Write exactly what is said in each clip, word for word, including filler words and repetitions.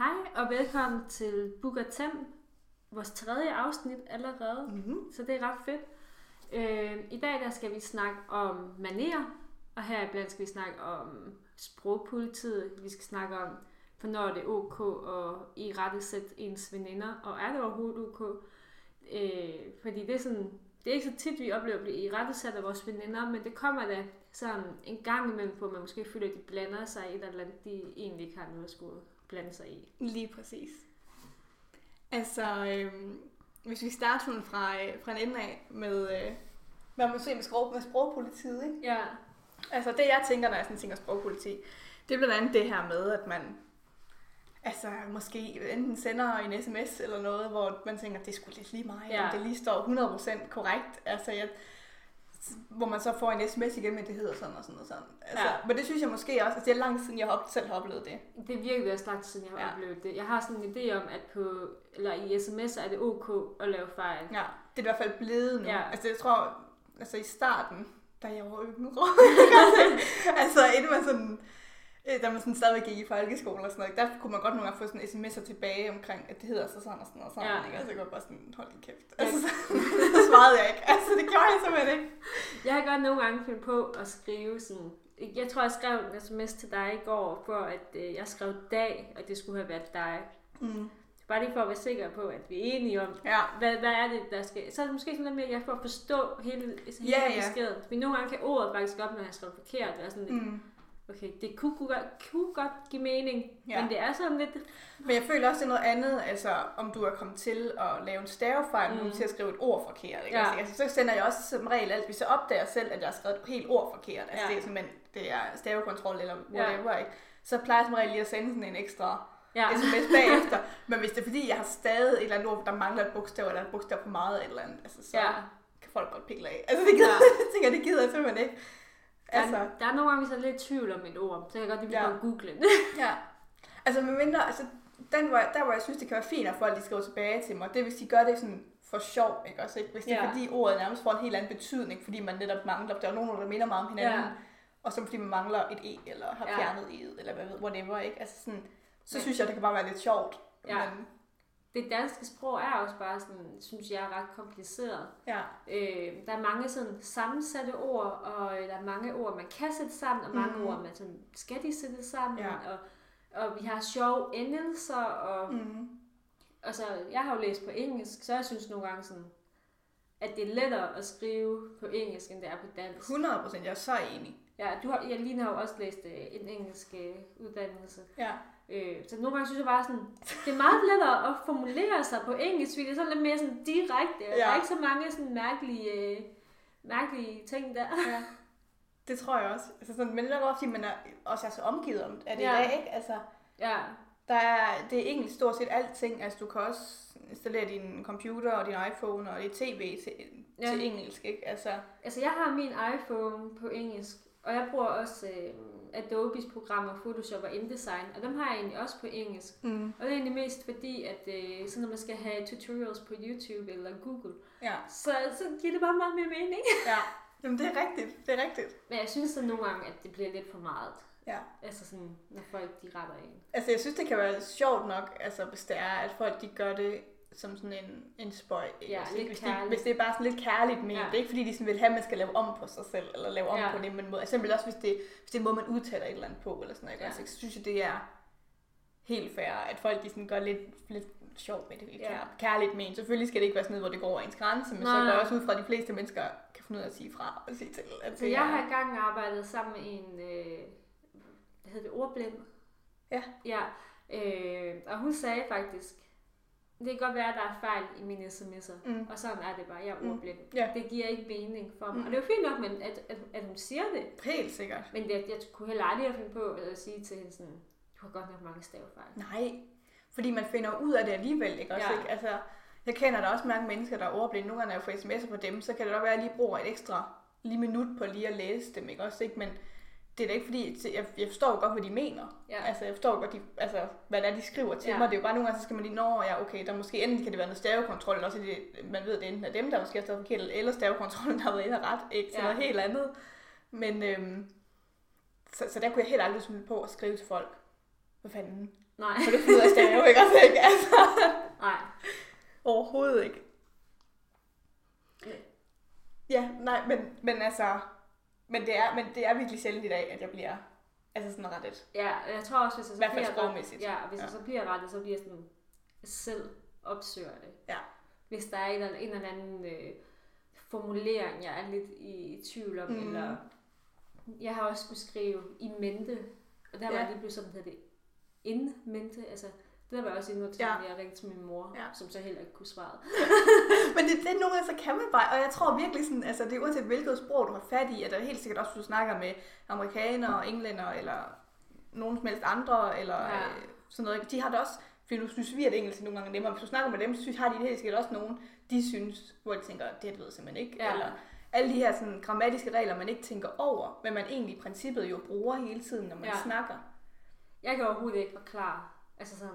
Hej og velkommen til BookerThem, vores tredje afsnit allerede, mm-hmm. så det er ret fedt. Øh, I dag der skal vi snakke om manerer, og heriblandt skal vi snakke om sprogpolitiet. Vi skal snakke om, hvornår det er ok og i rette sætte ens veninder, og er det overhovedet ok? Øh, fordi det er, sådan, det er ikke så tit, vi oplever at blive i rette sætte af vores veninder, men det kommer da sådan en gang imellem på, at man måske føler, at de blander sig i et eller andet, de egentlig ikke har noget at skulle blande sig i. Lige præcis. Altså, øh, hvis vi starter fra, øh, fra en ende af med, øh, hvad man ser med, sprog, med sprogpolitiet, ikke? Ja. Altså, det jeg tænker, når jeg sådan tænker sprogpoliti, det er blandt andet det her med, at man altså, måske enten sender en sms eller noget, hvor man tænker, det er sgu lidt lige mig, ja. Om det lige står hundrede procent korrekt. Altså, jeg, hvor man så får en sms igen, men det hedder sådan og sådan og sådan. Altså, ja. Men det synes jeg måske også, at det er langt siden, jeg har selv har oplevet det. Det er virkelig også langt siden, jeg har ja. oplevet det. Jeg har sådan en idé om, at på, eller i sms'er er det ok at lave fejl. Ja, det er i hvert fald blevet nu. Ja. Altså jeg tror, altså i starten, da jeg var økken altså inden man sådan, da man sådan stadig gik i folkeskole og sådan noget, der kunne man godt nogle gange få sådan sms'er tilbage omkring, at det hedder så sådan og sådan og sådan, ja. Ikke? Og så går jeg bare sådan, hold din kæft. Altså, så, så svarede jeg ikke. Altså, det gjorde jeg simpelthen ikke. Jeg har godt nogle gange fundet på at skrive sådan, jeg tror, jeg skrev en sms til dig i går, for at øh, jeg skrev dag, og det skulle have været dig. Mm. Bare lige for at være sikker på, at vi er enige om, ja. hvad, hvad er det, der skal. Så er det måske sådan lidt mere, at jeg får forstå hele, hele ja, ja. beskeden. Men nogle gange kan ordet faktisk op, når jeg skriver forkert, og sådan mm. okay, det kunne, kunne, kunne godt give mening, ja. Men det er sådan lidt. Men jeg føler også, det er noget andet, altså om du er kommet til at lave en stavefejl, mm. nu til at skrive et ord forkert. Ikke? Ja. Altså, så sender jeg også som regel alt, hvis jeg opdager selv, at jeg har skrevet et helt ord forkert. Altså ja. det er simpelthen det er stavekontrol eller whatever, ja. Ikke? Så plejer jeg som regel lige at sende sådan en ekstra ja. sms bagefter. Men hvis det er fordi, jeg har stadig et eller andet ord, der mangler et bogstav, eller et bogstav på meget af et eller andet, altså, så ja. kan folk godt pikle af. Altså det gider, ja. tænker jeg, det gider jeg simpelthen ikke. Altså, der, der er nogle gange, hvis jeg er lidt i tvivl om et ord, så kan jeg godt lige begynde at google det. Ja. Altså, med mindre, altså, den, hvor jeg, der hvor jeg synes, det kan være fint, at folk de skriver tilbage til mig, det er, hvis de gør det sådan for sjov, ikke også? Ikke? Hvis det ja. er, fordi ordet nærmest får en helt anden betydning, fordi man netop mangler, der er nogen, der minder meget om hinanden, ja. og så fordi man mangler et e, eller har fjernet ja. e'et, eller hvad ved, whatever, ikke? Altså sådan, så ja. synes jeg, det kan bare være lidt sjovt. Ja. Men det danske sprog er også bare sådan, synes jeg, ret kompliceret. Ja. Øh, der er mange sådan sammensatte ord, og der er mange ord, man kan sætte sammen, og mange mm. ord, man sådan, skal de sætte sammen. Ja. Og, og vi har sjove endelser, og, mm. og så, jeg har jo læst på engelsk, så jeg synes nogle gange sådan, at det er lettere at skrive på engelsk, end det er på dansk. hundrede procent, jeg er så enig. Ja, du har, jeg lige har jo også læst øh, en engelsk øh, uddannelse. Ja. Så nogle gange synes jeg bare sådan, det er meget lettere at formulere sig på engelsk, fordi det er sådan lidt mere sådan direkte, og ja. der er ikke så mange sådan mærkelige, mærkelige ting der. Ja. Det tror jeg også. Altså sådan, men det er godt, fordi man er også er så omgivet om det ja. i dag, ikke? Altså, ja. der er, det er engelsk stort set alting. Altså du kan også installere din computer og din iPhone og dit tv til, ja. til engelsk, ikke? Altså. altså jeg har min iPhone på engelsk, og jeg bruger også øh, Adobes programmer, Photoshop og InDesign, og dem har jeg egentlig også på engelsk. Mm. Og det er egentlig mest fordi, at øh, så når man skal have tutorials på YouTube eller Google, ja. så, så giver det bare meget mere mening. Ja, jamen, det er rigtigt, det er rigtigt. Men jeg synes så nogle gange, at det bliver lidt for meget. Ja. Altså sådan, når folk de retter en. Altså jeg synes, det kan være sjovt nok, altså hvis det er, at folk de gør det som sådan en, en spøj. Ja, lidt hvis, de, hvis det er bare sådan lidt kærligt ment. Ja. Det er ikke fordi, de sådan vil have, at man skal lave om på sig selv, eller lave om ja. på det, man må. Altså simpelthen også, hvis det, hvis det er en måde, man udtaler et eller andet på, eller sådan noget. Ja. Altså, så synes jeg, det er helt fair, at folk de sådan gør lidt, lidt sjov med det. Ja. Kærligt ment. Selvfølgelig skal det ikke være sådan noget, hvor det går over ens grænse, men nej, så går jeg også ud fra, at de fleste mennesker kan finde ud af at sige fra og sige til. Altså, jeg har i gang arbejdet sammen med en, øh, hvad hedder det, ordblind? Ja. Ja. Øh, og hun sagde faktisk, det kan godt være, at der er fejl i mine sms'er, mm. og sådan er det bare, jeg er ordblind. Mm. Yeah. Det giver ikke mening for mig. Mm. Og det er jo fint nok, men at, at, at hun siger det. Helt sikkert. Men det, jeg kunne heller aldrig finde på at sige til hende sådan, du har godt nok mange stavefejl. Nej, fordi man finder ud af det alligevel, ikke også? Ja. Ikke? Altså, jeg kender da også mange mennesker, der er ordblind. Nogle gange, når jeg får sms'er på dem, så kan det da være, at jeg lige bruger et ekstra lige minut på lige at læse dem, ikke også? Ikke? Men det er da ikke fordi, jeg, jeg forstår godt, hvad de mener. Ja. Altså, jeg forstår godt, de, altså, hvad det er, de skriver til ja. mig. Det er jo bare nogle gange, så skal man lige, nå, ja, okay, der måske enten kan det være noget stavekontrol, eller også det, man ved, det enten er dem, der måske har stavet forkert, eller stavekontrollen, der har været inde og ret, ikke? Så ja. noget helt andet. Men, øhm, så, så der kunne jeg helt aldrig smule på at skrive til folk. Hvad fanden? Nej. For det flyder stereo, ikke? Altså, ikke? Altså. Nej. Overhovedet ikke. Ja, nej, men, men altså... Men det, er, men det er virkelig sjældent i dag, at jeg bliver altså sådan rettet. Ja, jeg tror også, hvis jeg så bliver rettet, ja, hvis ja. jeg så bliver rettet, så bliver jeg sådan selv opsøger det. Ja. Hvis der er en eller, en eller anden øh, formulering, jeg er lidt i tvivl om, mm. eller jeg har også skulle skrive i mente, og der var ja. det blevet sådan, at det in mente, altså det der var også endnu til, ja. at jeg ringte til min mor, ja. som så heller ikke kunne svare. Men det, det er nogle gange, så kan man bare, og jeg tror virkelig sådan, altså det er uanset hvilket sprog du har fat i, at der er helt sikkert også, hvis du snakker med amerikanere, englænder, eller nogen som helst andre, eller ja. øh, sådan noget, de har det også, fordi nu synes vi, at engelsk nogle gange er nemmere. Hvis du snakker med dem, så har de det helt sikkert også nogen, de synes, hvor de tænker, det her ved jeg simpelthen ikke, ja. eller alle de her sådan, grammatiske regler, man ikke tænker over, men man egentlig i princippet jo bruger hele tiden, når man ja. snakker. Jeg kan overhovedet ikke forklare, altså sådan,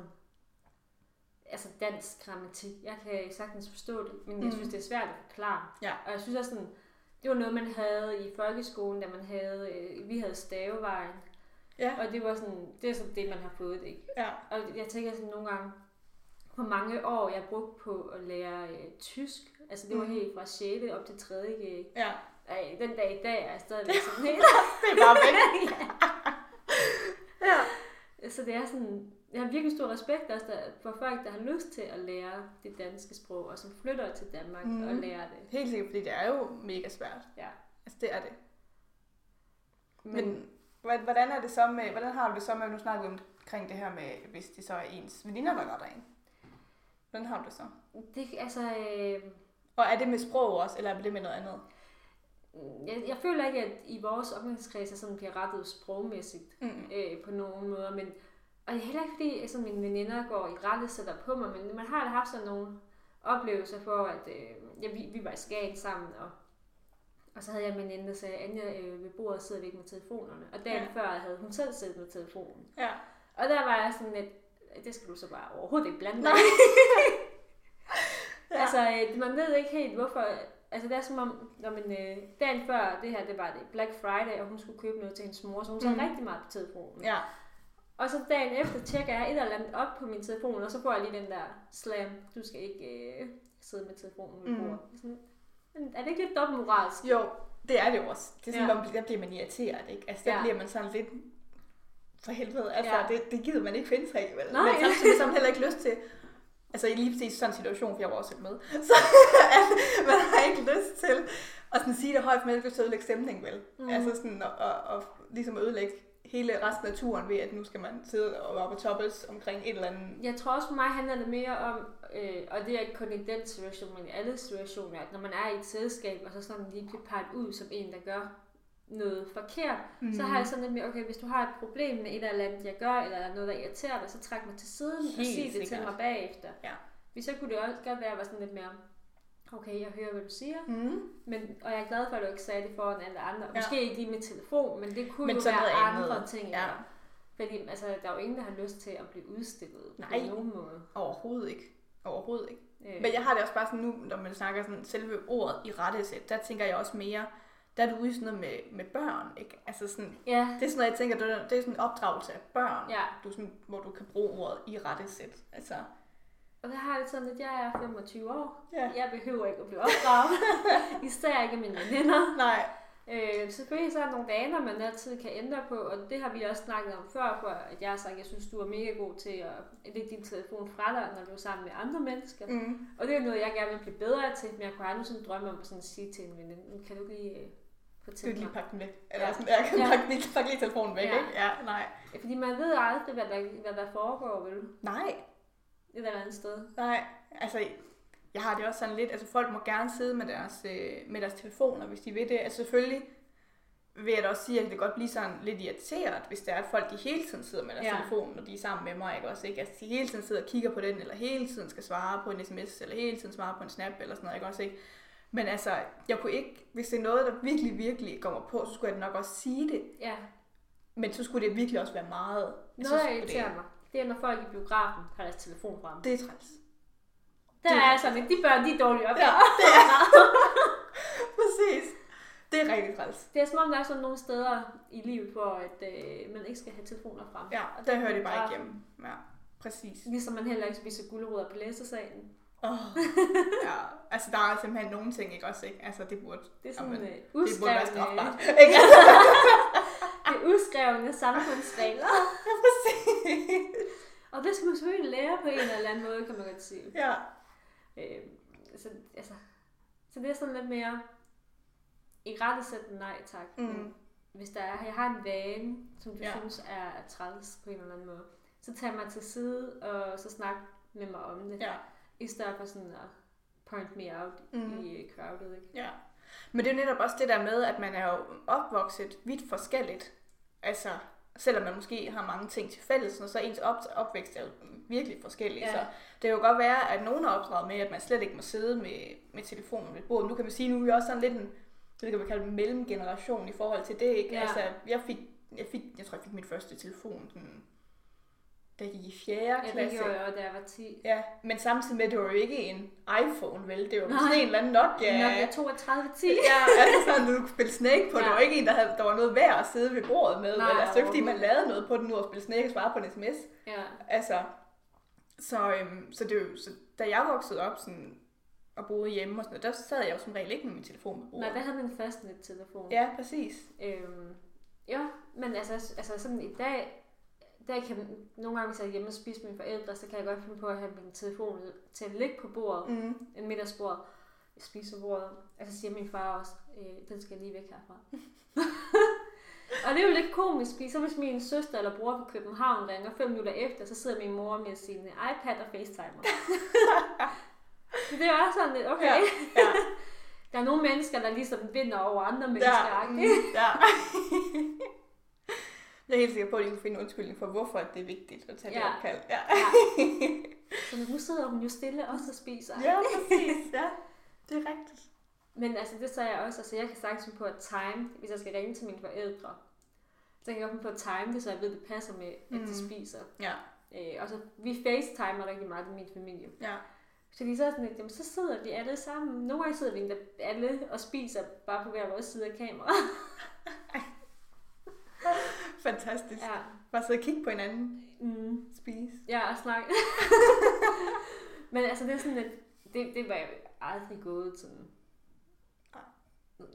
altså dansk grammatik. Jeg kan sagtens forstå det, men jeg synes, det er svært at forklare. Ja. Og jeg synes også sådan, det var noget, man havde i folkeskolen, da man havde, vi havde stavevejen. Ja. Og det var sådan, det er sådan det, man har fået, ikke? Ja. Og jeg tænker sådan nogle gange, hvor mange år jeg brugte på at lære øh, tysk. Altså det var mm. helt fra sjette op til tredje. Ja. Ej, den dag i dag er jeg stadigvæk sådan helt. Det er bare væk. ja. ja. Så det er sådan, jeg har virkelig stor respekt også der, for folk, der har lyst til at lære det danske sprog, og som flytter til Danmark mm. og lærer det. Helt sikkert, fordi det er jo mega svært. Ja. Altså det er det. Men... Men Hvordan, er det så med, hvordan har du det så med, nu snakker vi omkring det her med, hvis det så er ens veninder, der gør dig en? Hvordan har du det så? Det, altså, øh... Og er det med sprog også, eller er det med noget andet? Jeg, jeg føler ikke, at i vores omgangskreds er sådan, bliver rettet sprogmæssigt mm. øh, på nogen måder. Men, og det er heller ikke, fordi altså, mine veninder går i rettesætter på mig, men man har da haft sådan nogle oplevelser for, at øh, ja, vi, vi var i Skagen sammen, og Og så havde jeg en veninde, der sagde, Anja øh, ved bordet sidder vi ikke med telefonerne. Og dagen ja. før havde hun selv siddet med telefonen. Ja. Og der var jeg sådan lidt, det skal du så bare overhovedet ikke blande dig. ja. Altså, øh, man ved ikke helt hvorfor. Altså det er som om, når man, øh, dagen før det her, det var det Black Friday, og hun skulle købe noget til hendes mor, så hun sad mm. rigtig meget på telefonen. Ja. Og så dagen efter tjekker jeg et eller andet op på min telefon, og så får jeg lige den der slam, du skal ikke øh, sidde med telefonen ved bordet. Mm. Er det ikke lidt dobbeltmoralsk? Jo, det er det jo også. Det er sådan, ja. der bliver man irriteret, ikke? Altså, der ja. bliver man sådan lidt for helvede. Altså, ja. det, det gider man ikke finde sig i, vel? Nej. Men samtidig har man heller ikke lyst til, altså lige præcis sådan en situation, for jeg var også med, så man har ikke lyst til at sådan sige det højt, for man har ikke lyst til at ødelægge stemningen, vel? Mm. Altså sådan at ligesom ødelægge hele resten af turen ved, at nu skal man sidde og være på toppes omkring et eller andet. Jeg tror også for mig handler det mere om, øh, og det er ikke kun i den situation, men i alle situationer, at når man er i et selskab, og så sådan man lige bliver peget ud som en, der gør noget forkert, mm. så har jeg sådan lidt mere, okay, hvis du har et problem med et eller andet, jeg gør, eller der er noget, der irriterer dig, så træk mig til siden helt og sig sikkert. Det til mig bagefter. Ja. Hvis så kunne det også godt være, at jeg var sådan lidt mere, okay, jeg hører, hvad du siger, mm. men, og jeg er glad for, at du ikke sagde det foran alle andre. Måske ja. ikke lige med telefon, men det kunne men jo være andre andet. ting. Ja. Fordi altså, der er jo ingen, der har lyst til at blive udstillet Nej. på nogen måde. Overhovedet ikke. Overhovedet ikke. Øh. Men jeg har det også bare sådan nu, når man snakker sådan selve ordet i rettesæt, der tænker jeg også mere, der er du ude i sådan noget med, med børn, ikke? Altså sådan, ja. det er sådan noget, jeg tænker, det er, det er sådan en opdragelse af børn, ja. du sådan, hvor du kan bruge ordet i rettesæt. Altså... Og der har jeg sådan, at jeg er femogtyve år. Ja. Jeg behøver ikke at blive opdraget. Især ikke af mine veninder. Nej. Øh, selvfølgelig så er der nogle vaner, man altid kan ændre på. Og det har vi også snakket om før, for at jeg har sagt, at jeg synes, du er mega god til at lægge din telefon fra dig, når du er sammen med andre mennesker. Mm. Og det er noget, jeg gerne vil blive bedre til. Men jeg kunne aldrig sådan drømme om at sådan sige til en veninde, kan du lige øh, fortælle mig? Du kan lige pakke den væk. Eller ja. sådan, jeg kan ja. pakke, lige, pakke lige telefonen væk, ja. ikke? Ja, nej. Fordi man ved aldrig, hvad der, hvad der foregår, vel? Nej. Et eller andet sted. Nej, altså jeg har det også sådan lidt, altså folk må gerne sidde med deres, øh, med deres telefoner, hvis de vil det. Altså selvfølgelig vil jeg da også sige, at det kan godt blive sådan lidt irriteret, hvis det er, at folk de hele tiden sidder med deres ja. telefon, når de er sammen med mig, ikke også, ikke? Altså de hele tiden sidder og kigger på den, eller hele tiden skal svare på en sms, eller hele tiden svare på en snap, eller sådan noget, ikke også, ikke? Men altså, jeg kunne ikke, hvis det er noget, der virkelig, virkelig kommer på, så skulle jeg nok også sige det. Ja. Men så skulle det virkelig også være meget. Noget irriterer mig. Det er, når folk i biografen har deres telefon frem. Det er træls. Der det er, er altså, de børn, de er dårlige opdraget. Ja, det er. Præcis. Det er rigtig træls. Det er som om, der er sådan nogle steder i livet, hvor at, øh, man ikke skal have telefoner frem. Ja, og der, der hører det bare igennem. Ja, præcis. Ligesom man heller ikke spiser gulerødder på læsesalen. Oh, ja, altså der er simpelthen nogle ting, ikke også, ikke? Altså det burde, det er sådan, jamen, det burde være strafbart. Det er uskrevne samfundsregler. Ja, præcis. Og det skal man selvfølgelig lære på en eller anden måde, kan man godt sige. Ja. Øh, så, altså, så det er sådan lidt mere i rettesætten nej tak. Mm. Hvis der er, jeg har en vane, som du ja. synes er træls på en eller anden måde, så tager man til side og så snak med mig om det. Ja. I stedet for sådan at point me out mm. i crowdet, ikke? Ja. Men det er netop også det der med, at man er jo opvokset vidt forskelligt. Altså, selvom man måske har mange ting til fælles, så ens opvækst er jo virkelig forskellig. Ja. Så det kan jo godt være, at nogen er opdraget med, at man slet ikke må sidde med, med telefonen ved bordet. Nu kan man sige, nu er vi også sådan lidt en, det kan man kalde en mellemgeneration i forhold til det, ikke? Ja. Altså, jeg fik, jeg fik, jeg tror jeg fik min første telefon, den, der gik i fjerde klasse. Ja, det gjorde jeg, da jeg var ti. Ja, men samtidig med, det var jo ikke en iPhone, vel? Det var jo sådan en eller anden Nokia. Nokia toogtredive ti. Ja, altså sådan, du kunne spille Snake på. Ja. Det var ikke en, der, havde, der var noget værd at sidde ved bordet med. Nej, vel? Altså, det var fordi man lavede noget på den nu at spille Snake og svare på en sms. Ja. Altså, så, øhm, så, det var, så da jeg voksede op sådan, og boede hjemme og sådan noget, der sad jeg jo som regel ikke med min telefon ved bordet. Nej, der havde man fast en telefon. Ja, præcis. Øhm, ja, men altså, altså sådan i dag, der kan jeg, nogle gange, hvis jeg er hjemme og spiser med mine forældre, så kan jeg godt finde på at have min telefon til at ligge på bordet, mm. en middagsbord, spisebordet. Altså siger min far også, øh, den skal lige væk herfra. Og det er jo lidt komisk, fordi så hvis min søster eller bror fra København ringer fem minutter efter, så sidder min mor med sin iPad og FaceTimer. Så det er også sådan lidt, okay. Ja, ja. Der er nogle mennesker, der ligesom vinder over andre mennesker. Ja, ja. Jeg er helt sikker på, at de kunne finde en undskyldning for, hvorfor det er vigtigt at tage ja. det opkald. Ja. Ja. Så nu sidder hun jo stille også og spiser. Ja, præcis. Ja, det er rigtigt. Men altså, det sagde jeg også. Altså, jeg kan sagtens på at time, hvis jeg skal ringe til mine forældre, så kan jeg godt på at time det, så jeg ved, det passer med, at de mm. spiser. Ja. Øh, og så vi facetimer rigtig meget med min familie. Ja. Så de så sådan, jamen, så sidder vi alle sammen. Nogle gange sidder vi alle og spiser bare på hver vores side af kameraet. Fantastisk. Ja. Bare sidde og kigge på hinanden. Mm. Spise. Ja, og snakke. Men altså, det er sådan, at det, det var jeg aldrig gået sådan.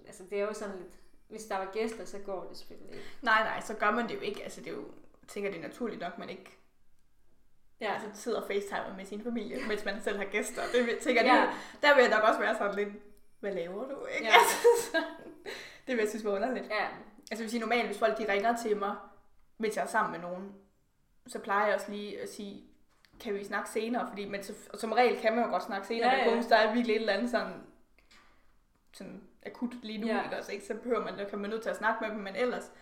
Altså, det er jo sådan lidt, hvis der var gæster, så går det selvfølgelig ikke. Nej, nej, så gør man det jo ikke. Altså, det er jo, jeg tænker, det er naturligt nok, man ikke ja. altså, sidder og facetimer med sin familie, ja. mens man selv har gæster. Det tænker ja. det, der vil jeg nok også være sådan lidt, hvad laver du, ikke? Ja. Altså, det vil jeg synes var underligt. Ja. Altså, hvis I normalt, hvis folk de ringer til mig, hvis jeg er sammen med nogen, så plejer jeg også lige at sige, kan vi snakke senere? Fordi, men så, som regel kan man jo godt snakke senere, ja, ja. men kun, der er virkelig et eller andet sådan, sådan akut lige nu, ja. ikke også, ikke? Så behøver man, der kan man nødt til at snakke med dem, men ellers,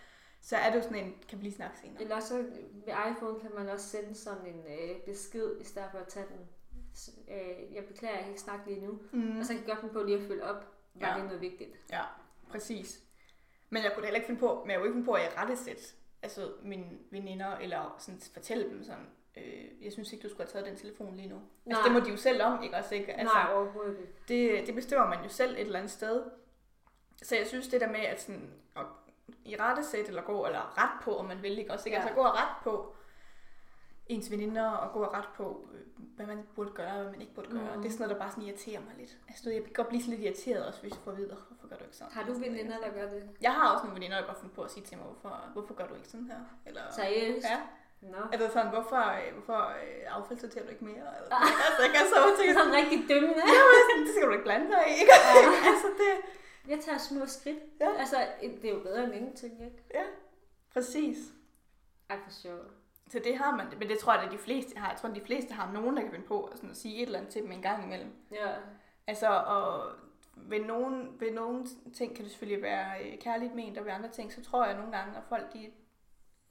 så er det jo sådan en, kan vi lige snakke senere. Eller så ved iPhone kan man også sende sådan en øh, besked, i stedet for at tage den. Så, øh, jeg beklager, jeg kan ikke snakke lige nu. Mm. Og så kan jeg godt finde på lige at følge op, var ja. det noget vigtigt. Ja, præcis. Men jeg kunne heller ikke finde på, men jeg kunne ikke finde på, at jeg rettesætte altså mine veninder, eller sådan fortælle dem sådan, øh, jeg synes ikke, du skulle have taget den telefon lige nu. Nej. Altså det må de jo selv om, ikke også, ikke? Altså, nej, overhovedet ikke. Det, det bestemmer man jo selv et eller andet sted. Så jeg synes det der med, at sådan, at i rettesætte, eller gå, eller ret på, om man vil, ikke også, ikke? Ja. Altså gå og ret på ens veninder, og gå og ret på, hvad man burde gøre, og hvad man ikke burde gøre. Mm. Det er sådan noget, der bare sådan irriterer mig lidt. Altså, jeg kan godt blive lidt irriteret også, hvis jeg får videre, hvorfor gør du ikke sådan? Har du veninder, der gør det? Jeg har også nogle veninder, der godt finder på at sige til mig, hvorfor, hvorfor gør du ikke sådan her? Eller, seriøst? Ja. No. Eller sådan, hvorfor, hvorfor affaldssorterer du ikke mere? Eller, ah. altså, jeg kan så tænke, det er sådan rigtig dømmende. Ja, men det skal du ikke blande dig i, ikke? Ja. altså, det... Jeg tager små skridt. Ja. Altså, det er jo bedre end ingenting, ikke? Ja, præcis. Ej, for sjovt. Så det har man, men det tror jeg, at de fleste har. Jeg tror, at de fleste har nogen, der kan vende på sådan at sige et eller andet til dem en gang imellem. Ja. Altså, og ved nogen, ved nogen ting kan det selvfølgelig være kærligt ment, og ved andre ting, så tror jeg nogle gange, at folk de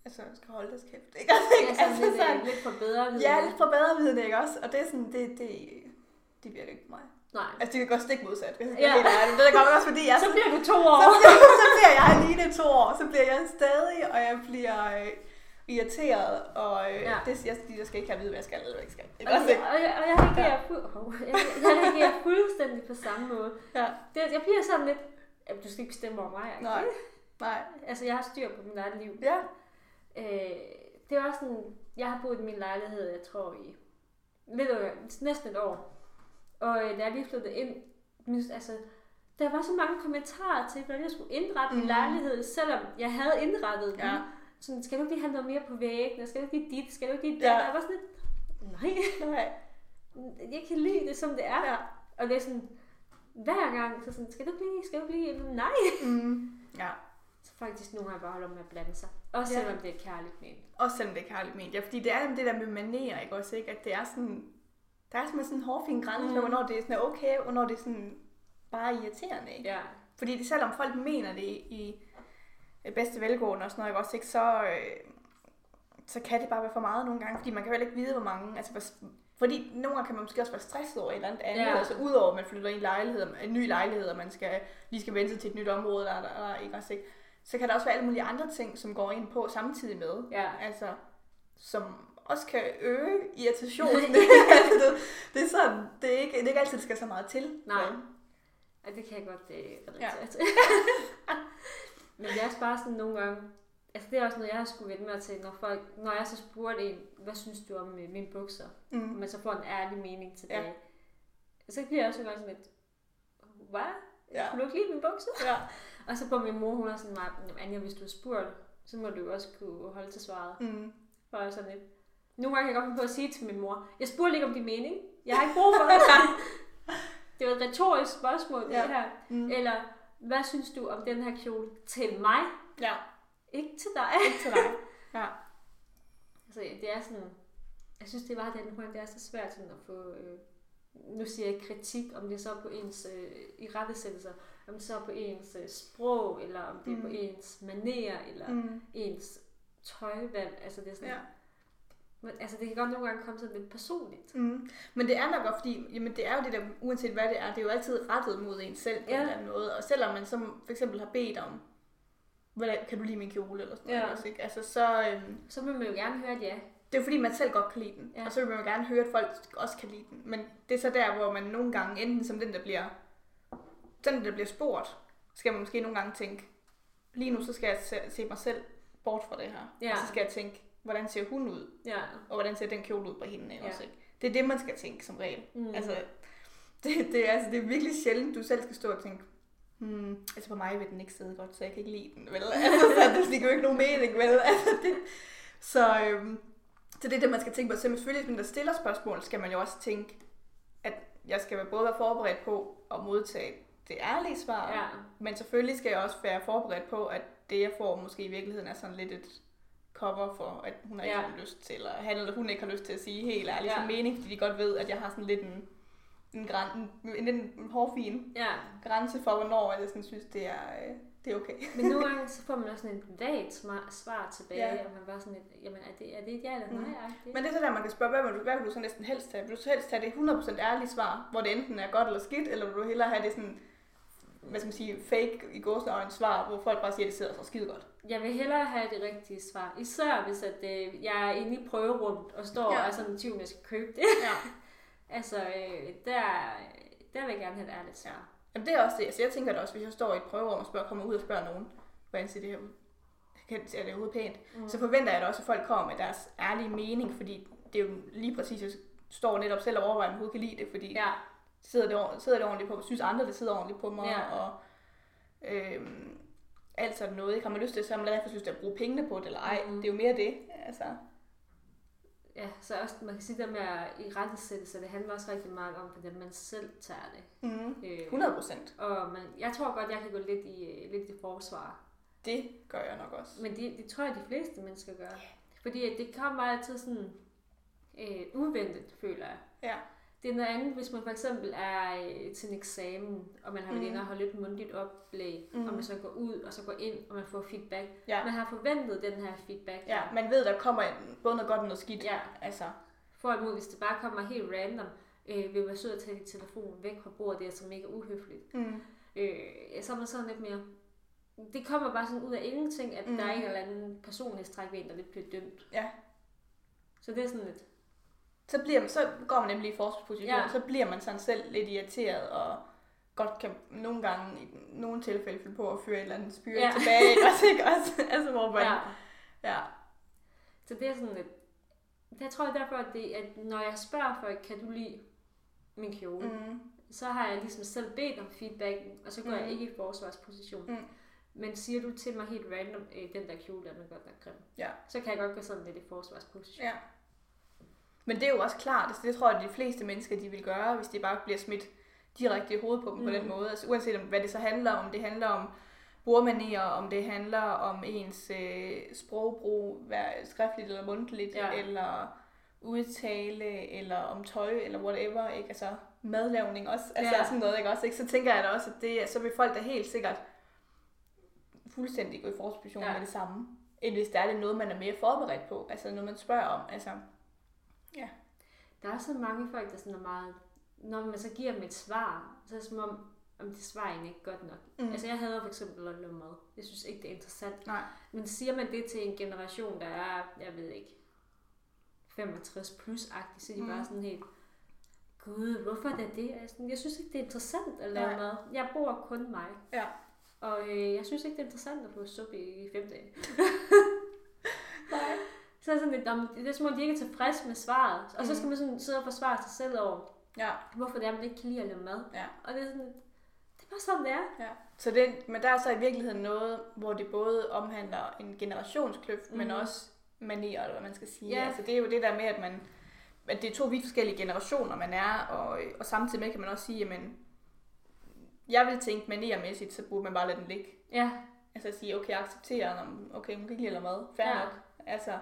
altså, skal holde deres kæft. Ikke? Altså, ja, så altså, sådan, lidt for bedrevidende. Ja, lidt for bedrevidende, ikke også? Og det er sådan, det, det, det virker ikke for mig. Nej. Altså, det kan godt stik modsat. Ja. Det er godt også, fordi jeg... Så bliver du to år. Så bliver, så bliver jeg alene to år, så bliver jeg stadig, og jeg bliver... Øh, irriteret, og øh, ja. det, jeg, jeg skal ikke have at vide, hvad jeg skal, eller hvad jeg ikke skal. Jeg og, jeg, og, jeg, og jeg reagerer fu- oh, jeg, jeg, jeg fuldstændig på samme måde. Ja. Det, jeg bliver sådan lidt, Jamen, du skal ikke bestemme over mig. Ikke? Nej, nej. Altså, jeg har styr på mit eget liv. Ja. Øh, det var sådan, jeg har boet i min lejlighed, jeg tror i lidt over, næsten et år. Og øh, da jeg lige flyttede ind, altså, der var så mange kommentarer til, hvordan jeg skulle indrette min mm. lejlighed, selvom jeg havde indrettet den. Ja. Sådan, skal du ikke lige have noget mere på væggen? Skal du ikke lige dit? Skal du ikke lige der? Ja. Jeg var sådan lidt, nej, nej. Jeg kan lide det, som det er. Ja. Og det er sådan, hver gang, så sådan, skal du blive, skal du blive, nej. Mm. Ja. Så faktisk nu har jeg bare holdt om med at blande sig. Også ja. Selvom det er kærligt ment. Også selvom det er kærligt ment. Ja, fordi det er det der med manerer, ikke også, ikke? At det er sådan, der er sådan en hårfin grænse, mm. hvornår det er sådan okay, og hvornår det er sådan bare irriterende, ikke? Ja. Fordi selvom folk mener det i bedste velgående og sådan noget, ikke også, ikke? Så, øh, så kan det bare være for meget nogle gange, fordi man kan heller ikke vide, hvor mange, altså hvor, fordi nogle gange kan man måske også være stresset over et eller andet andet, ja. Altså udover at man flytter i en lejlighed, en ny lejlighed, og man skal, lige skal vente til et nyt område, der, der, der, ikke også, ikke? Så kan der også være alle mulige andre ting, som går ind på samtidig med, ja. Altså, som også kan øge irritationen. det, det, er sådan, det, er ikke, det er ikke altid, det skal så meget til. Nej, ja. Det kan jeg godt relatere til. Ja. Men det er også bare sådan nogle gange, altså det er også noget, jeg har skulle vende mig til, når, folk, når jeg så spurgte en, hvad synes du om øh, mine bukser? Mm. Og man så får en ærlig mening tilbage. Ja. Så bliver jeg også sådan lidt, hvad? Ja. Kunne du ikke lide mine bukser? Ja. Og så på min mor, hun er sådan meget, Anja, hvis du har spurgt, så må du også kunne holde til svaret. Mm. Og jeg sådan lidt, nogle gange kan jeg godt finde på at sige til min mor, jeg spurgte ikke om din mening, jeg har ikke brug for det. Det var et retorisk spørgsmål, ja. Det her. Mm. Eller, hvad synes du om den her kjole til mig? Ja. Ikke til dig. Ikke til dig. Ja. Altså, det er sådan, jeg synes, det var den grund, det er så svært sådan at få, øh, nu siger jeg kritik, om det er så på ens øh, irettesættelser, om det så er på ens øh, sprog, eller om det er mm. på ens manerer, eller mm. ens tøjvalg. Altså, det er sådan, ja. Men, altså, det kan godt nogle gange komme sådan lidt personligt. Mm. Men det er nok godt, fordi jamen, det er jo det der, uanset hvad det er, det er jo altid rettet mod en selv på ja. En eller anden måde. Og selvom man som for eksempel har bedt om, kan du lide min kjole eller sådan ja. Noget, ikke? Altså, så, øhm, så vil man jo gerne høre et ja. Det er jo fordi, man selv godt kan lide den, ja. Og så vil man jo gerne høre, at folk også kan lide den. Men det er så der, hvor man nogle gange, enten som den, der bliver, den, der bliver spurgt, skal man måske nogle gange tænke, lige nu så skal jeg se, se mig selv bort fra det her, ja. Og så skal jeg tænke, hvordan ser hun ud, ja. Og hvordan ser den kjole ud på hende ja. Også, ikke? Det er det, man skal tænke som regel. Mm. Altså, det, det, altså, det er virkelig sjældent, du selv skal stå og tænke, Hmm, altså for mig vil den ikke sidde godt, så jeg kan ikke lide den, vel? Altså, det giver jo ikke nogen mening, vel? Altså, det, så, øhm, så det er det, man skal tænke på. Selvfølgelig, hvis man der stiller spørgsmål, skal man jo også tænke, at jeg skal både være forberedt på at modtage det ærlige svar, ja. Men selvfølgelig skal jeg også være forberedt på, at det, jeg får, måske i virkeligheden er sådan lidt et cover for, at hun ikke ja. Har lyst til, eller han eller hun ikke har lyst til at sige helt ærligt ja. Sin mening, fordi de godt ved, at jeg har sådan lidt en en grænse, en, en, en hårfin ja. Grænse for, hvornår jeg sådan synes, det er, det er okay. Men nogle gange, så får man også sådan et vagt svar tilbage, ja. Og man bare sådan et, jamen er det, er det et ja eller nej? Mm. Men det er så der, man kan spørge, hvad vil du, hvad vil du så næsten helst tage? Vil du så helst tage det hundrede procent ærlige svar, hvor det enten er godt eller skidt, eller vil du hellere have det sådan, hvad skal man sige, fake i gåseøjne svar, hvor folk bare siger, at det sidder så skide godt? Jeg vil hellere have det rigtige svar, især hvis at, øh, jeg er inde i prøverummet og står ja. Og er sådan en tyv, jeg skal købe det. Ja. Altså, øh, der, der vil jeg gerne have et ærligt svar. Ja. Jamen det er også det. Altså, jeg tænker det også, hvis jeg står i et prøverum og spørger, kommer ud og spørger nogen, hvordan ser det her ud? Er det overhovedet pænt? Mm. Så forventer jeg da også, at folk kommer med deres ærlige mening, fordi det er jo lige præcis, jeg står netop selv og overvejer, om jeg overhovedet kan lide det, fordi ja. sidder, det, sidder det ordentligt på mig, synes andre, det sidder ordentligt på mig, ja. Og øh, alt sådan noget. Ikke? Har man lyst til det, så har man derfor lyst til at bruge pengene på det, eller ej. Mm. Det er jo mere det, altså. Ja, så også, man kan sige, at det med irettesættelse, det handler også rigtig meget om, hvordan man selv tager det. Mm. hundrede procent. Øh, og man, jeg tror godt, jeg kan gå lidt i, lidt i forsvar. Det gør jeg nok også. Men det, det tror jeg, de fleste mennesker gør. Yeah. Fordi det kommer altid sådan øh, uventet, føler jeg. Ja. Det er noget andet, hvis man for eksempel er øh, til en eksamen, og man har været mm. inde og holde et mundtligt oplæg, mm. og man så går ud, og så går ind, og man får feedback. Ja. Man har forventet den her feedback. Ja, her. Man ved, der kommer både noget godt og noget skidt. Ja. Altså. Forimod, hvis det bare kommer helt random, øh, vil man sød at tage dit telefon væk fra bordet, det er altså mega uhøfligt. Mm. Øh, så er man sådan lidt mere... Det kommer bare sådan ud af ingenting, at mm. der er en eller anden personlighedstræk ved en, der lidt bliver dømt. Ja. Så det er sådan lidt... Så, bliver man, så går man nemlig i forsvarsposition, ja. Så bliver man sådan selv lidt irriteret og godt kan nogle gange, i nogle tilfælde, finde på at føre et eller andet spyr ja. tilbage, ikke også, ikke også? Altså, hvor man... Ja. ja. Så det er sådan lidt... Jeg tror derfor, at, det, at når jeg spørger folk, kan du lide min kjole, mm. så har jeg ligesom selv bedt om feedbacken, og så går mm. jeg ikke i forsvarsposition. Mm. Men siger du til mig helt random, den der kjole, den er godt nok grim, ja. så kan jeg godt gå sådan lidt i forsvarsposition. Ja. Men det er jo også klart, altså det tror jeg, at de fleste mennesker, de vil gøre, hvis de bare bliver smidt direkte i hovedet på dem mm. på den måde. Altså uanset om, hvad det så handler om, det handler om bordmanerer, om det handler om ens øh, sprogbrug, vær, skriftligt eller mundtligt, ja. eller udtale, eller om tøj, eller whatever, ikke? Altså madlavning også, altså ja. sådan noget, ikke også? Ikke? Så tænker jeg da også, at det, så vil folk da helt sikkert fuldstændig gå i forsposition ja. med det samme, end hvis der er det noget, man er mere forberedt på, altså noget, man spørger om, altså... Ja. Der er så mange folk, der sådan er meget... Når man så giver dem et svar, så er det som om, om det svar egentlig ikke godt nok. Mm. Altså jeg hader for eksempel at lave mad. Jeg synes ikke, det er interessant. Nej. Men siger man det til en generation, der er, jeg ved ikke, femogtres plus-agtig, så er de mm. bare sådan helt... Gud, hvorfor er det det? Jeg synes ikke, det er interessant at lave Nej. mad. Jeg bor kun mig. Ja. Og øh, jeg synes ikke, det er interessant at få suppe i fem dage. Nej. Så er sådan lidt, det er som om, de ikke er tilfredse med svaret. Og mm. så skal man sådan sidde og forsvare sig selv over, ja. hvorfor det er, man ikke kan lide at lave mad. Ja. Og det er sådan, det er bare sådan, det er. Ja. Så det, men der er så i virkeligheden noget, hvor det både omhandler en generationskløft, mm. men også manier, eller hvad man skal sige. Ja. Altså, det er jo det der med, at, man, at det er to vidt forskellige generationer, man er, og, og samtidig med kan man også sige, jamen, jeg vil tænke maniermæssigt, så burde man bare lade den ligge. Ja. Altså at sige, okay, jeg accepterer, okay, hun kan ikke lide at lave mad. Fair ja. nok. Altså,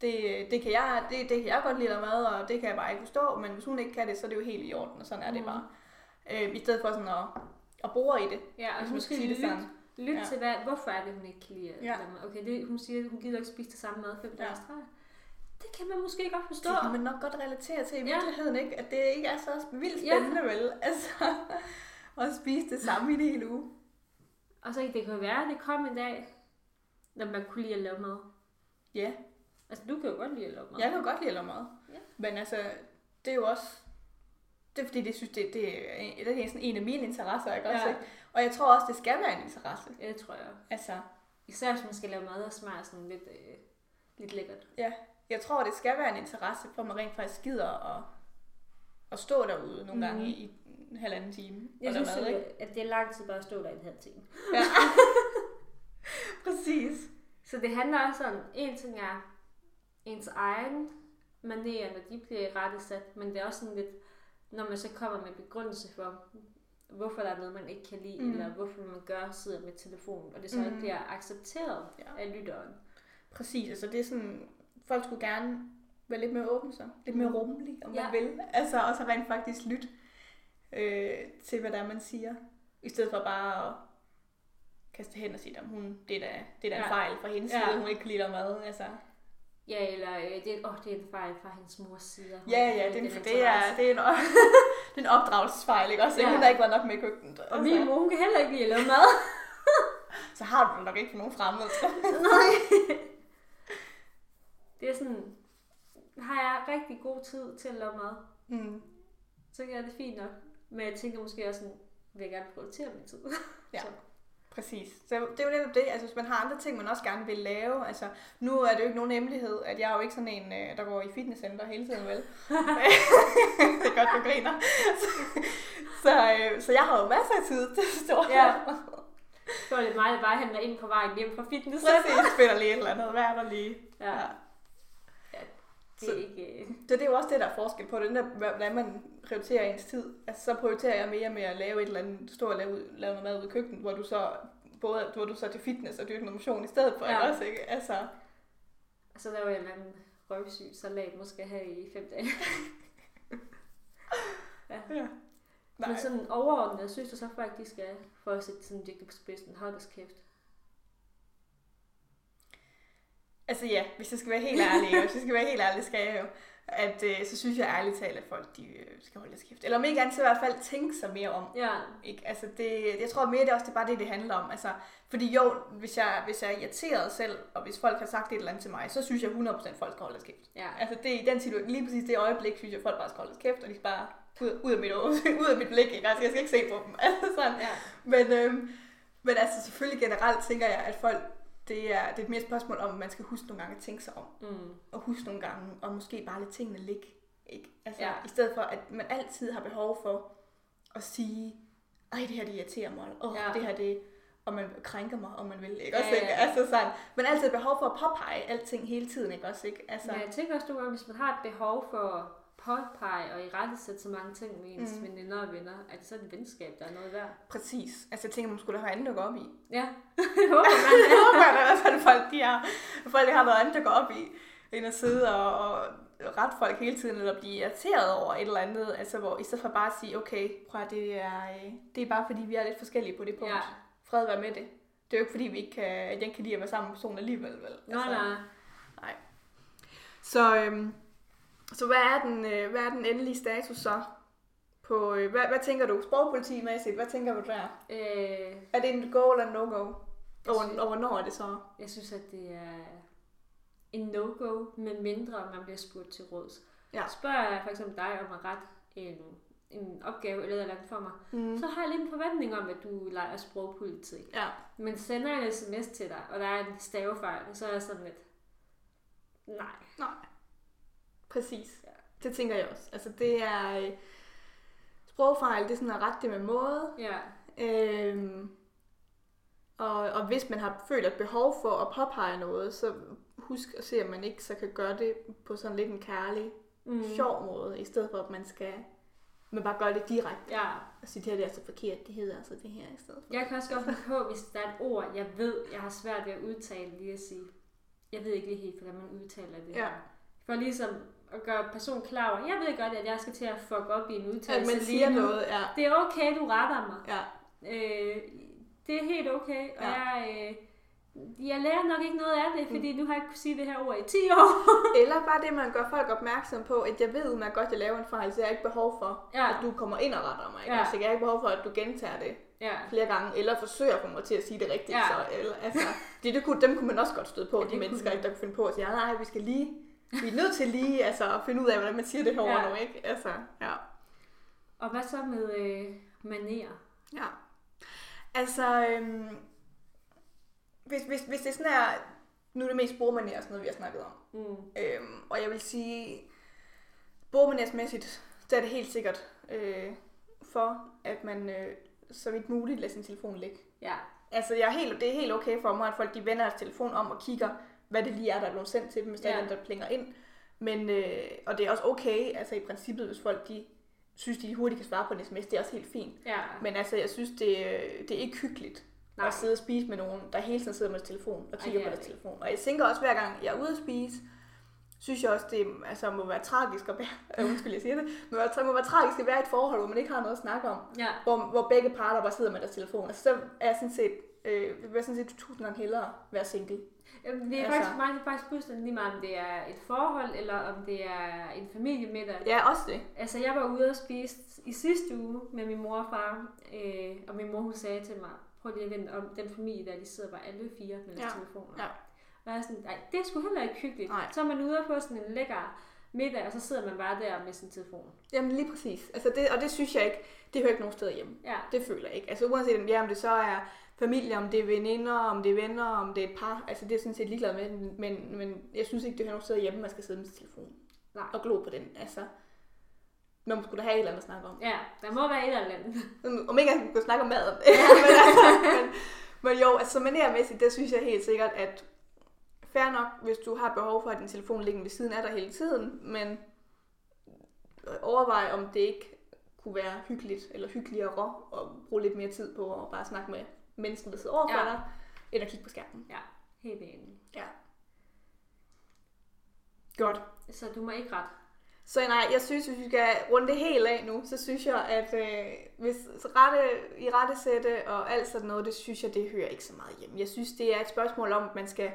Det, det, kan jeg, det, det kan jeg godt lide at mad, og det kan jeg bare ikke forstå, men hvis hun ikke kan det, så er det jo helt i orden, og sådan er det mm. bare. Øh, I stedet for sådan at, at bore i det. Ja, og så skal lytte lyt ja. til, hvad, hvorfor er det, hun ikke kan lide at ja. Okay, det, hun siger, at hun gider ikke spise det samme mad fem dage i streg. Det kan man måske godt forstå. Det kan man nok godt relatere til i virkeligheden, ja. ikke? At det ikke er så vildt spændende, ja. vel? Altså, at spise det samme i det hele uge. Og så det kunne være, at det kom en dag, når man kunne lide at lave mad. Ja. Altså, du kan jo godt lide at lave mad. Jeg kan jo godt lide at lave mad. Ja. Men altså, det er jo også... Det er fordi, det synes, det, det, er, det er sådan en af mine interesser, ikke også? Ja. Og jeg tror også, det skal være en interesse. Ja, det tror jeg. Altså... Især hvis man skal lave mad og smager sådan lidt, øh, lidt lækkert. Ja, jeg tror, det skal være en interesse, for man rent faktisk gider at, at stå derude nogle gange mm. i en halvanden time. Jeg synes, mad, ikke? At det er lang tid bare at stå der en halv time. Ja. Præcis. Så det handler også om, en ting er... ens egen manerer, når de bliver irettesat, men det er også sådan lidt, når man så kommer med begrundelse for, hvorfor der er noget, man ikke kan lide, mm. eller hvorfor man gør sidder med telefonen, og det så mm. ikke bliver accepteret ja. af lytteren. Præcis, altså det er sådan, folk skulle gerne være lidt mere åbne så, lidt mere rummelig, om ja. man vil, altså også rent faktisk lytte øh, til, hvad der man siger, i stedet for bare at kaste hen og sige, at hun, det er da, det er da ja. en fejl fra hendes ja. side, hun ikke kan lide mad, altså. Ja, eller øh, det, er, oh, det er en fejl fra hendes mors side. Ja, ja, det, det, det, er, det, er, en, det er en opdragelsesfejl, ikke også? Ja. Hun har ikke været nok med i køkkenet. Og min mor, hun kan heller ikke lide at lave mad. Så har du nok ikke for nogen fremmede. Nej. Det er sådan, har jeg rigtig god tid til at lave mad, mm. så kan jeg det fint nok. Men jeg tænker måske også sådan, vil jeg gerne prioritere min tid. Ja. Så. Præcis. Så det er jo netop det, altså hvis man har andre ting, man også gerne vil lave, altså nu er det jo ikke nogen hemmelighed, at jeg er jo ikke sådan en, der går i fitnesscenter hele tiden, vel? Det er godt, du griner. Så, så jeg har jo masser af tid til at stå her. Det var lidt meget, at bare handler ind på vejen hjem fra fitnesscenter. Præcis, spiller lige et eller andet, hvad er der lige? Ja. Ja, det er ikke... Så det er jo også det, der er forskel på, den der, hvordan man prioriterer ens tid. Altså så prioriterer jeg mere med at lave et eller andet, stå og lave, lave noget mad ude i køkkenet, hvor du så... Både hvor du så til fitness og dyrker noget motion i stedet for, ja. også, ikke? Altså. Og så laver jeg en eller anden røvsyg salat, måske her i fem dage. ja. ja. Men sådan overordnet, synes du så faktisk, skal for at sætte sådan virkelig på spidsen, hold deres kæft? Altså ja, hvis jeg skal være helt ærlig, hvis jeg skal være helt ærlig, skal jeg jo. at øh, så synes jeg ærligt talt, at folk de, øh, skal holde deres kæft. Eller om ikke andet, så i hvert fald tænke sig mere om. Ja. Ikke? Altså, det, jeg tror mere, det er også det, bare det, det handler om. Altså, fordi jo, hvis jeg, hvis jeg er irriteret selv, og hvis folk har sagt et eller andet til mig, så synes jeg hundrede procent, folk skal holde deres kæft. Ja. Altså, det er i den situation, lige præcis det øjeblik, synes jeg, folk bare skal holde deres kæft, og de skal bare ud, ud, af, mit, ud af mit blik. Ikke? Altså, jeg skal ikke se på dem. Altså, sådan. Ja. Men, øh, men altså, selvfølgelig generelt tænker jeg, at folk, Det er, det er et mere spørgsmål om, at man skal huske nogle gange at tænke sig om. Mm. Og huske nogle gange, og måske bare lade tingene ligge. Ikke? Altså, ja. I stedet for, at man altid har behov for at sige, ej, det her det irriterer mig, åh, oh, ja. det her det, og man krænker mig, og man vil, ikke? Også, ja, ja, ja. Ikke? Altså, sådan. Man har altid behov for at påpege alting hele tiden, ikke også, ikke? Altså. Ja, jeg tænker også nogle gange, hvis man har et behov for påpege og i rettesætte så mange ting med ens mm. veninder og venner, at så er det venskab, der er noget værd. Præcis. Altså jeg tænker, man skulle da have andet at gå op i. Ja, jeg håber, man er. Jeg håber, der er i hvert fald folk, de har, folk, der har noget andet at gå op i, end at sidde og, og rette folk hele tiden, eller blive irriteret over et eller andet, altså hvor i stedet for bare at sige, okay, prøv at det er, det er bare fordi, vi er lidt forskellige på det punkt. Ja. Fred være med det. Det er jo ikke fordi, vi ikke kan, at jeg kan lide at være sammen med personen alligevel, vel? Nå, altså, nej. Nej. Så, øhm, Så hvad er den, hvad er den endelige status så? På, hvad, hvad tænker du? Sprogpolitimæssigt, hvad tænker du der? Øh, er det en go eller en no-go? Og hvornår er det så? Jeg synes, at det er en no-go, men mindre man bliver spurgt til råds. Ja. Spørger jeg for eksempel dig om at rette en, en opgave eller et eller andet for mig, mm. så har jeg lidt en forventning om, at du leger sprogpolitik. Ja. Men sender jeg en sms til dig, og der er en stavefejl, så er jeg sådan lidt, nej. Nej. Præcis. Ja. Det tænker jeg også. Altså det er øh, sprogfejl, det er sådan at rette det med måde. Ja. Øhm, og, og hvis man har følt et behov for at påpege noget, så husk at se, om man ikke så kan gøre det på sådan lidt en kærlig, mm. sjov måde, i stedet for at man skal man bare gøre det direkte. Ja. Og sige, det her det er altså forkert, det hedder altså det her i stedet for. Jeg kan også godt forstå, hvis der er et ord, jeg ved, jeg har svært ved at udtale, lige at sige, jeg ved ikke lige helt, hvordan man udtaler det. Ja. For ligesom at gøre person klar over, jeg ved godt, at jeg skal til at fuck op i en udtalelse. At man siger noget, ja. Det er okay, du retter mig. Ja. Øh, det er helt okay, og ja. jeg, øh, jeg lærer nok ikke noget af det, fordi mm. nu har jeg ikke kunnet sige det her ord i ti år. Eller bare det, man gør folk opmærksom på, at jeg ved man godt, at jeg laver en fejl, så jeg har ikke behov for, ja. at du kommer ind og retter mig. Ja. Så jeg har ikke behov for, at du gentager det ja. flere gange, eller forsøger at få mig til at sige det rigtigt. Ja. Så, eller, altså, det, det kunne, dem kunne man også godt støde på, ja, de mennesker, der kunne finde på at sige, nej, vi skal lige... Vi er nødt til lige altså, at finde ud af, hvordan man siger det her over ja. nu, ikke? Altså, ja. Og hvad så med øh, manerer? Ja. Altså, øhm, hvis, hvis, hvis det sådan er, nu er det mest bordmanerer, sådan noget, vi har snakket om. Mm. Øhm, og jeg vil sige, bordmanersmæssigt, der er det helt sikkert øh, for, at man øh, så vidt muligt lader sin telefon ligge. Ja. Altså, jeg er helt, det er helt okay for mig, at folk de vender deres telefon om og kigger, hvad det lige er, der er blevet sendt til dem, hvis der ja. er den, der plinger ind. Men, øh, og det er også okay, altså i princippet, hvis folk de synes, de hurtigt kan svare på en sms, det er også helt fint. Ja. Men altså, jeg synes, det, det er ikke hyggeligt Nej. at sidde og spise med nogen, der hele tiden sidder med deres telefon og kigger Ej, ja, på deres det. telefon. Og jeg tænker også, hver gang jeg er ude at spise, synes jeg også, det altså, må være tragisk at være, undskyld, jeg siger det, men det må være tragisk at være i et forhold, hvor man ikke har noget at snakke om, ja. hvor, hvor begge parter bare sidder med deres telefon. Altså, så er jeg sådan set, øh, jeg vil sådan set tusind gange hellere være single. Det er altså. faktisk meget, det er faktisk pludselig lige meget, om det er et forhold, eller om det er en familiemiddag. Ja, også det. Altså, jeg var ude og spise i sidste uge med min mor og far, øh, og min mor, hun sagde til mig, prøv lige at vente om den familie, der de sidder bare alle fire med deres ja. telefoner. Ja. Og jeg er sådan, nej, det er sgu heller ikke hyggeligt. Nej. Så er man ude og få sådan en lækker middag, og så sidder man bare der med sin telefon. Jamen lige præcis. Altså, det, og det synes jeg ikke, det hører ikke nogen steder hjemme. Ja. Det føler jeg ikke. Altså uanset om det, er, om det så er familie, om det er veninder, om det er venner, om det er et par. Altså det er jeg sådan set ligeglad med, men, men jeg synes ikke, det hører nogen steder hjemme, man skal sidde med sin telefon. Nej. Og glo på den. Altså, man må sgu da have et eller andet at snakke om. Ja, der må være et eller andet. Om ikke jeg kunne snakke om maden. men, altså, men, men jo, altså manermæssigt, der synes jeg helt sikkert, at fair nok, hvis du har behov for, at din telefon ligger ved siden af dig hele tiden, men overvej, om det ikke kunne være hyggeligt eller hyggeligere at bruge lidt mere tid på at bare snakke med mennesker, der sidder overfor ja. dig, end at kigge på skærmen. Ja, helt enig. Ja. Godt. Så du må ikke rette. Så nej, jeg synes, hvis vi skal runde det helt af nu, så synes jeg, at øh, hvis rette, i rettesætte og alt sådan noget, det synes jeg, det hører ikke så meget hjem. Jeg synes, det er et spørgsmål om, at man skal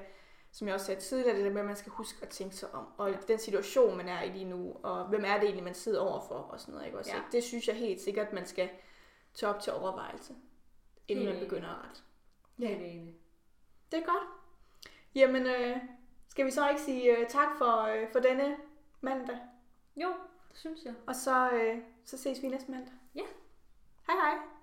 som jeg også sagde tidligere, det der med, at man skal huske at tænke sig om, og ja. den situation, man er i lige nu, og hvem er det egentlig, man sidder overfor, og sådan noget, ikke også? Ja. Det synes jeg helt sikkert, at man skal tage op til overvejelse, inden man begynder at rette. Ja, det er godt. Jamen, øh, skal vi så ikke sige øh, tak for, øh, for denne mandag? Jo, det synes jeg. Og så, øh, så ses vi næste mandag. Ja. Hej hej.